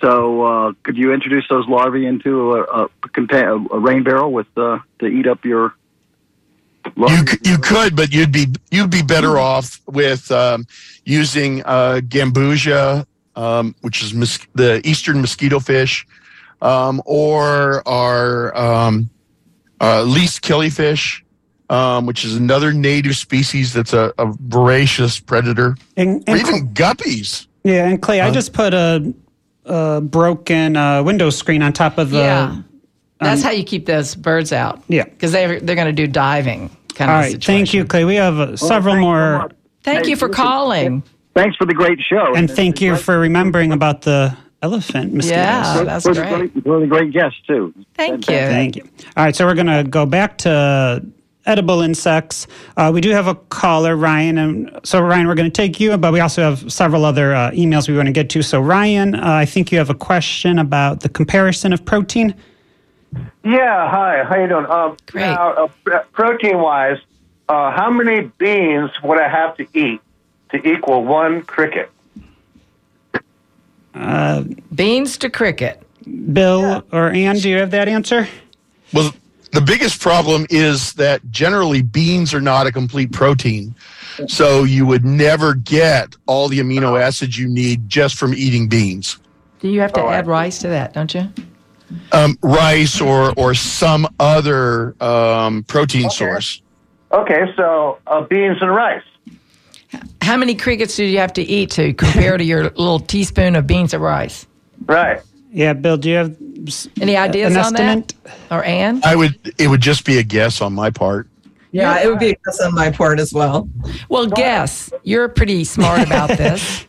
So, uh, could you introduce those larvae into a, a, a rain barrel with uh, to eat up your? You c- you could, but you'd be you'd be better off with um, using uh, gambusia, um, which is mos- the eastern mosquito fish, um, or our um, uh, least killifish. Um, which is another native species that's a, a voracious predator, and, and or even guppies. Yeah, and Clay, uh, I just put a, a broken uh, window screen on top of the... Yeah, um, that's how you keep those birds out. Yeah. Because they're, they're going to do diving kind All of right, situation. Thank you, Clay. We have uh, several well, more... So thank hey, you for listen, calling. Thanks for the great show. And, and thank you for remembering about the... elephant mosquitoes. Yeah, that's we're great. Really, really great guest, too. Thank you. Thank you. All right, so we're going to go back to edible insects. Uh, we do have a caller, Ryan. And so, Ryan, we're going to take you, but we also have several other uh, emails we want to get to. So, Ryan, uh, I think you have a question about the comparison of protein. Yeah, hi. How you doing? Uh, great. Now, uh, protein-wise, uh, how many beans would I have to eat to equal one cricket? Uh, Beans to cricket. Bill yeah. or Ann, do you have that answer? Well, the biggest problem is that generally beans are not a complete protein. So you would never get all the amino acids you need just from eating beans. Do you have to oh, add rice to that, don't you? Um, rice or, or some other um, protein okay. source. Okay, so uh, beans and rice. How many crickets do you have to eat to compare to your little teaspoon of beans or rice? Right. Yeah, Bill, do you have any ideas on estimate? that? Or Ann? I would. It would just be a guess on my part. Yeah, yeah, it would be a guess on my part as well. Well, guess. You're pretty smart about this.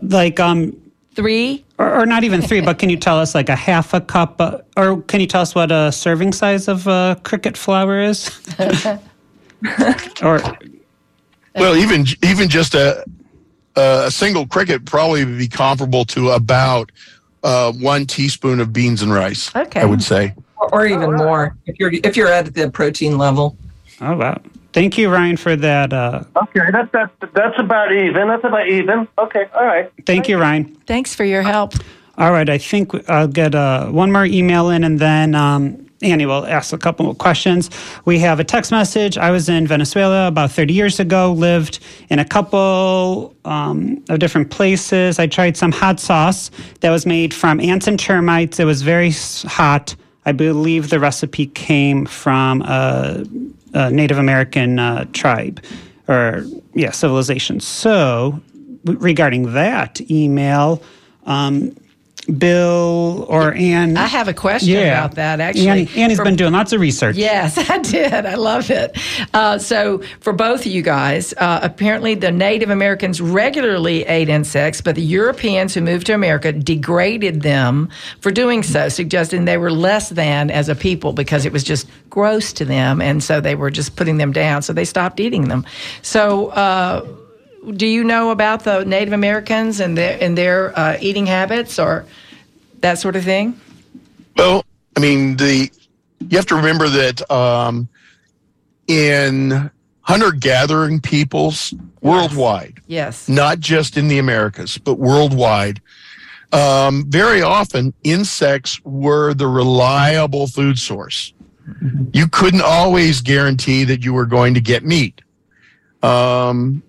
Like um, three, or, or not even three, but can you tell us like a half a cup, uh, or can you tell us what a serving size of uh, cricket flour is? or. Well, even even just a a single cricket probably would be comparable to about uh, one teaspoon of beans and rice. Okay, I would say. or, or even oh, wow. more if you're if you're at the protein level. Oh wow! Thank you, Ryan, for that. Uh, okay, that's that's that's about even. That's about even. Okay, all right. Thank, Thank you, Ryan. Thanks for your help. All right, I think I'll get uh, one more email in, and then um, Annie will ask a couple more questions. We have a text message. I was in Venezuela about thirty years ago, lived in a couple um, of different places. I tried some hot sauce that was made from ants and termites. It was very hot. I believe the recipe came from a, a Native American uh, tribe or, yeah, civilization. So regarding that email, um, Bill or Ann. I have a question yeah. about that, actually. Annie, Annie's for, been doing lots of research. Yes, I did. I love it. Uh, so for both of you guys, uh, apparently the Native Americans regularly ate insects, but the Europeans who moved to America degraded them for doing so, suggesting they were less than as a people because it was just gross to them, and so they were just putting them down, so they stopped eating them. So uh, do you know about the Native Americans and their and their uh, eating habits or that sort of thing? Well, I mean, the you have to remember that um, in hunter-gathering peoples worldwide, yes, not just in the Americas, but worldwide, um, very often insects were the reliable food source. You couldn't always guarantee that you were going to get meat. Um,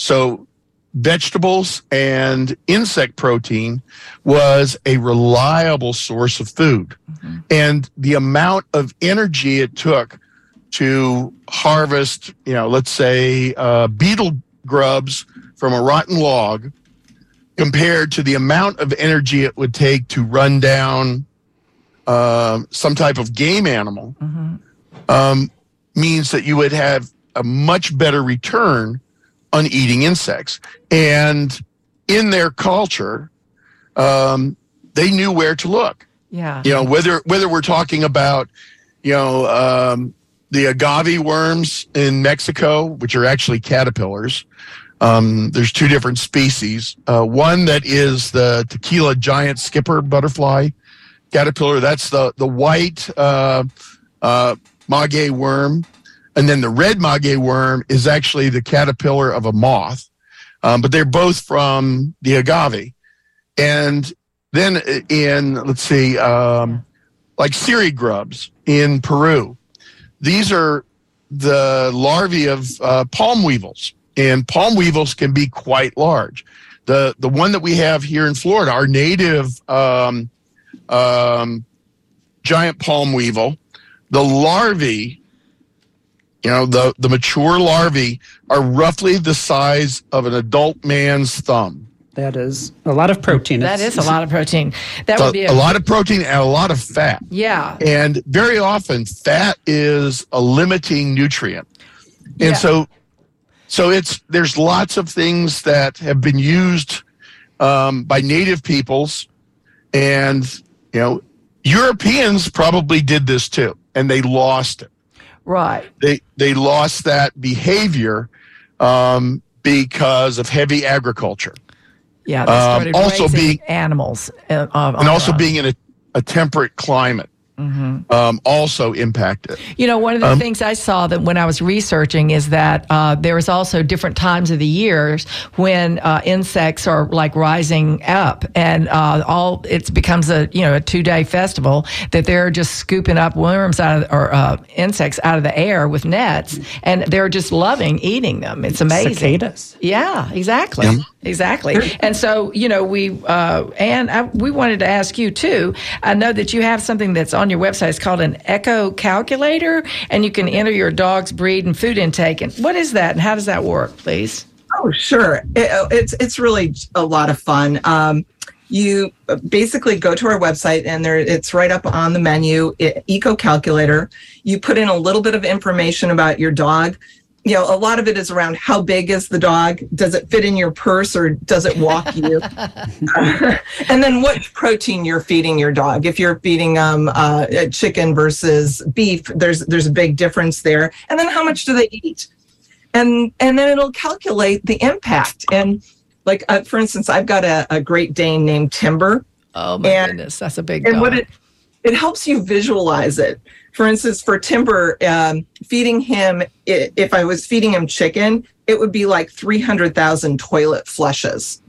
So vegetables and insect protein was a reliable source of food. Mm-hmm. And the amount of energy it took to harvest, you know, let's say uh, beetle grubs from a rotten log compared to the amount of energy it would take to run down uh, some type of game animal mm-hmm. um, means that you would have a much better return on eating insects. And in their culture, um, they knew where to look. Yeah. You know, whether whether we're talking about, you know, um, the agave worms in Mexico, which are actually caterpillars. Um, there's two different species. Uh, one that is the tequila giant skipper butterfly caterpillar. That's the, the white uh, uh, maguey worm. And then the red maguey worm is actually the caterpillar of a moth, um, but they're both from the agave. And then in, let's see, um, like siri grubs in Peru, these are the larvae of uh, palm weevils, and palm weevils can be quite large. The the one that we have here in Florida, our native um, um, giant palm weevil, the larvae, you know, the, the mature larvae are roughly the size of an adult man's thumb. That is a lot of protein. That is a lot of protein. That would be a, a lot of protein and a lot of fat. Yeah. And very often fat is a limiting nutrient. And yeah. so so it's there's lots of things that have been used um, by native peoples, and you know, Europeans probably did this too, and they lost it. Right. They they lost that behavior um, because of heavy agriculture. Yeah, they started um, also raising being, animals. Uh, and also being in a, a temperate climate. Mm-hmm. Um, also impacted. You know, one of the um, things I saw that when I was researching is that uh, there is also different times of the years when uh, insects are like rising up, and uh, all it becomes a you know a two day festival that they're just scooping up worms out of, or uh, insects out of the air with nets, and they're just loving eating them. It's amazing. Cicadas. Yeah, exactly, yeah. exactly. And so you know we uh, and I, we wanted to ask you too. I know that you have something that's on your website. It's called an echo calculator, and you can enter your dog's breed and food intake. And what is that, and how does that work, please? Oh, sure. It, it's it's really a lot of fun. Um, you basically go to our website, and there it's right up on the menu, it, echo calculator. You put in a little bit of information about your dog. You know, a lot of it is around how big is the dog? Does it fit in your purse or does it walk you? uh, and then what protein you're feeding your dog. If you're feeding um, uh, chicken versus beef, there's there's a big difference there. And then how much do they eat? And and then it'll calculate the impact. And like, uh, for instance, I've got a, a Great Dane named Timber. Oh, my and, goodness. That's a big dog. And what it, it helps you visualize it. For instance, for Timber, um, feeding him, if I was feeding him chicken, it would be like three hundred thousand toilet flushes.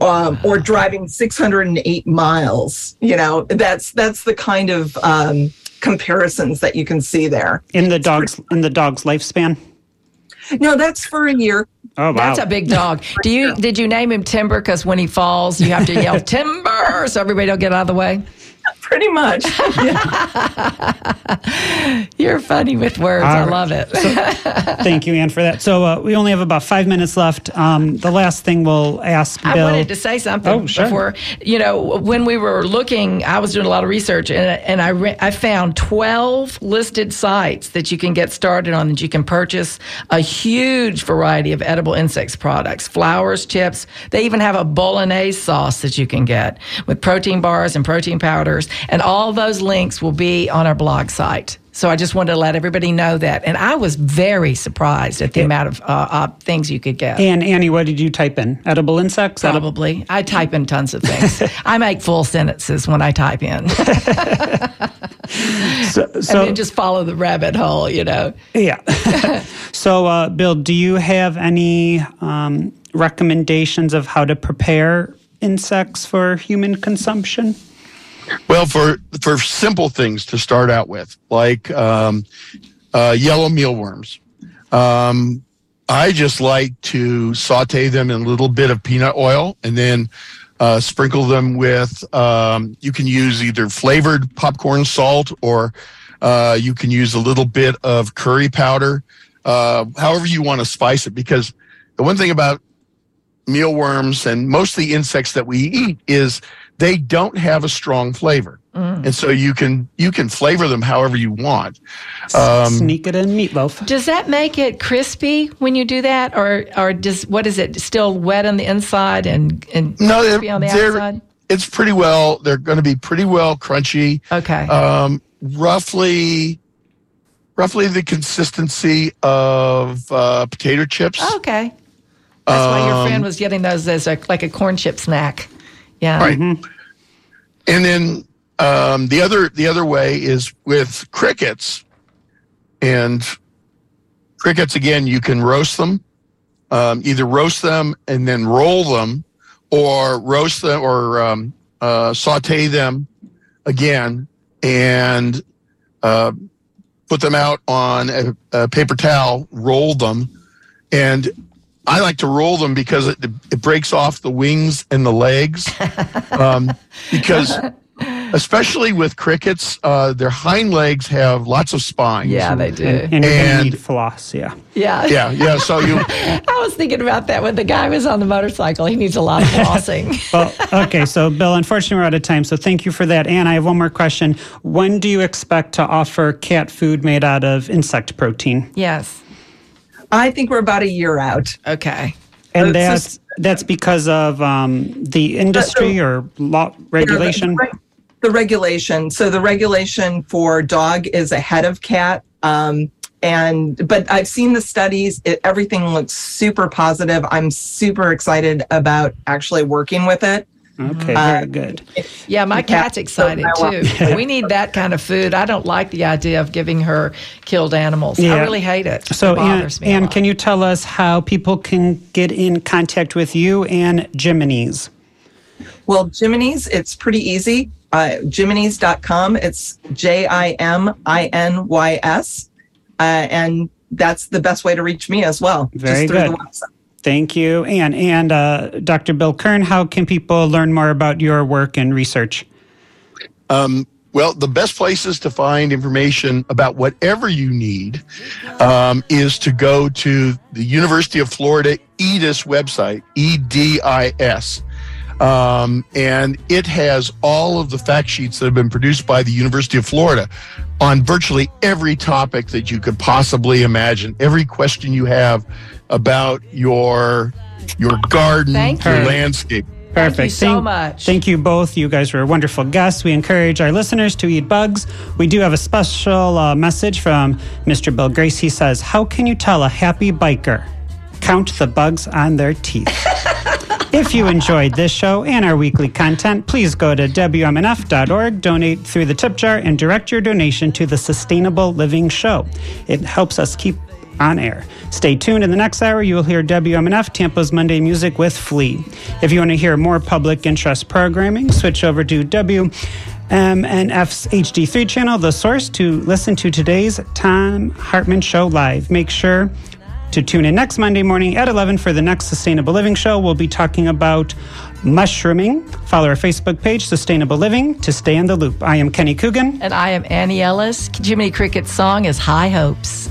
Um, or driving six hundred eight miles, you know, that's that's the kind of um, comparisons that you can see there. In the dog's in the dog's lifespan? No, that's for a year. Oh, wow. That's a big dog. Do you did you name him Timber because when he falls, you have to yell Timber so everybody don't get out of the way? Pretty much. Yeah. You're funny with words. All I right. love it. So, thank you, Ann, for that. So uh, we only have about five minutes left. Um, the last thing we'll ask Bill. I wanted to say something oh, sure. before. You know, when we were looking, I was doing a lot of research, and, and I, re- I found twelve listed sites that you can get started on that you can purchase a huge variety of edible insects products, flowers, chips. They even have a bolognese sauce that you can get with protein bars and protein powders. And all those links will be on our blog site. So I just wanted to let everybody know that. And I was very surprised at the amount of uh, uh, things you could get. And Annie, what did you type in? Edible insects? Probably. I type in tons of things. I make full sentences when I type in. so, so, and then just follow the rabbit hole, you know. Yeah. So, uh, Bill, do you have any um, recommendations of how to prepare insects for human consumption? Well, for, for simple things to start out with, like um, uh, yellow mealworms, um, I just like to saute them in a little bit of peanut oil and then uh, sprinkle them with, um, you can use either flavored popcorn salt or uh, you can use a little bit of curry powder, uh, however you want to spice it. Because the one thing about mealworms and most of the insects that we eat is they don't have a strong flavor. Mm. And so you can you can flavor them however you want. Um, Sneak it in meatloaf. Does that make it crispy when you do that? Or or does, what is it, still wet on the inside and, and no, crispy on the outside? It's pretty well, they're going to be pretty well crunchy. Okay. Um, roughly... Roughly the consistency of uh, potato chips. Oh, okay. That's um, why your friend was getting those as a, like a corn chip snack. Yeah. Right. Mm-hmm. And then um, the other the other way is with crickets. And crickets, again, you can roast them, um, either roast them and then roll them, or roast them or um, uh, saute them again and uh, put them out on a, a paper towel, roll them, and I like to roll them because it, it breaks off the wings and the legs. Um, because especially with crickets, uh, their hind legs have lots of spines. Yeah, they do. And, and, and you need floss, yeah. Yeah. Yeah, yeah. So you. I was thinking about that when the guy was on the motorcycle. He needs a lot of flossing. Well, okay, so Bill, unfortunately we're out of time, so thank you for that. And I have one more question. When do you expect to offer cat food made out of insect protein? Yes. I think we're about a year out. Okay. And that's that's because of um, the industry or law regulation? The regulation. So the regulation for dog is ahead of cat. Um, and But I've seen the studies. It, everything looks super positive. I'm super excited about actually working with it. Okay, very good. Uh, yeah, my cat's excited too. We need that kind of food. I don't like the idea of giving her killed animals. Yeah. I really hate it. So, it bothers Ann, me Ann, can you tell us how people can get in contact with you and Jiminy's? Well, Jiminy's, it's pretty easy. Uh, Jiminy's dot com. It's J I M I N Y S. Uh, and that's the best way to reach me as well. Very just through good. The website. Thank you, Ann. And uh, Doctor Bill Kern, how can people learn more about your work and research? Um, well, the best places to find information about whatever you need um, is to go to the University of Florida E D I S website, E D I S. Um, and it has all of the fact sheets that have been produced by the University of Florida on virtually every topic that you could possibly imagine, every question you have about your your garden, Thank your you. landscape. Perfect. Thank you so thank, much. Thank you both. You guys were wonderful guests. We encourage our listeners to eat bugs. We do have a special uh, message from Mister Bill Grace. He says, "How can you tell a happy biker? Count the bugs on their teeth." If you enjoyed this show and our weekly content, please go to W M N F dot org, donate through the tip jar, and direct your donation to the Sustainable Living Show. It helps us keep on air. Stay tuned. In the next hour, you will hear W M N F Tampa's Monday Music with Flea. If you want to hear more public interest programming, switch over to W M N F's H D three channel, The Source, to listen to today's Tom Hartman Show live. Make sure to tune in next Monday morning at eleven for the next Sustainable Living Show. We'll be talking about mushrooming. Follow our Facebook page, Sustainable Living, to stay in the loop. I am Kenny Coogan. And I am Annie Ellis. Jiminy Cricket's song is High Hopes.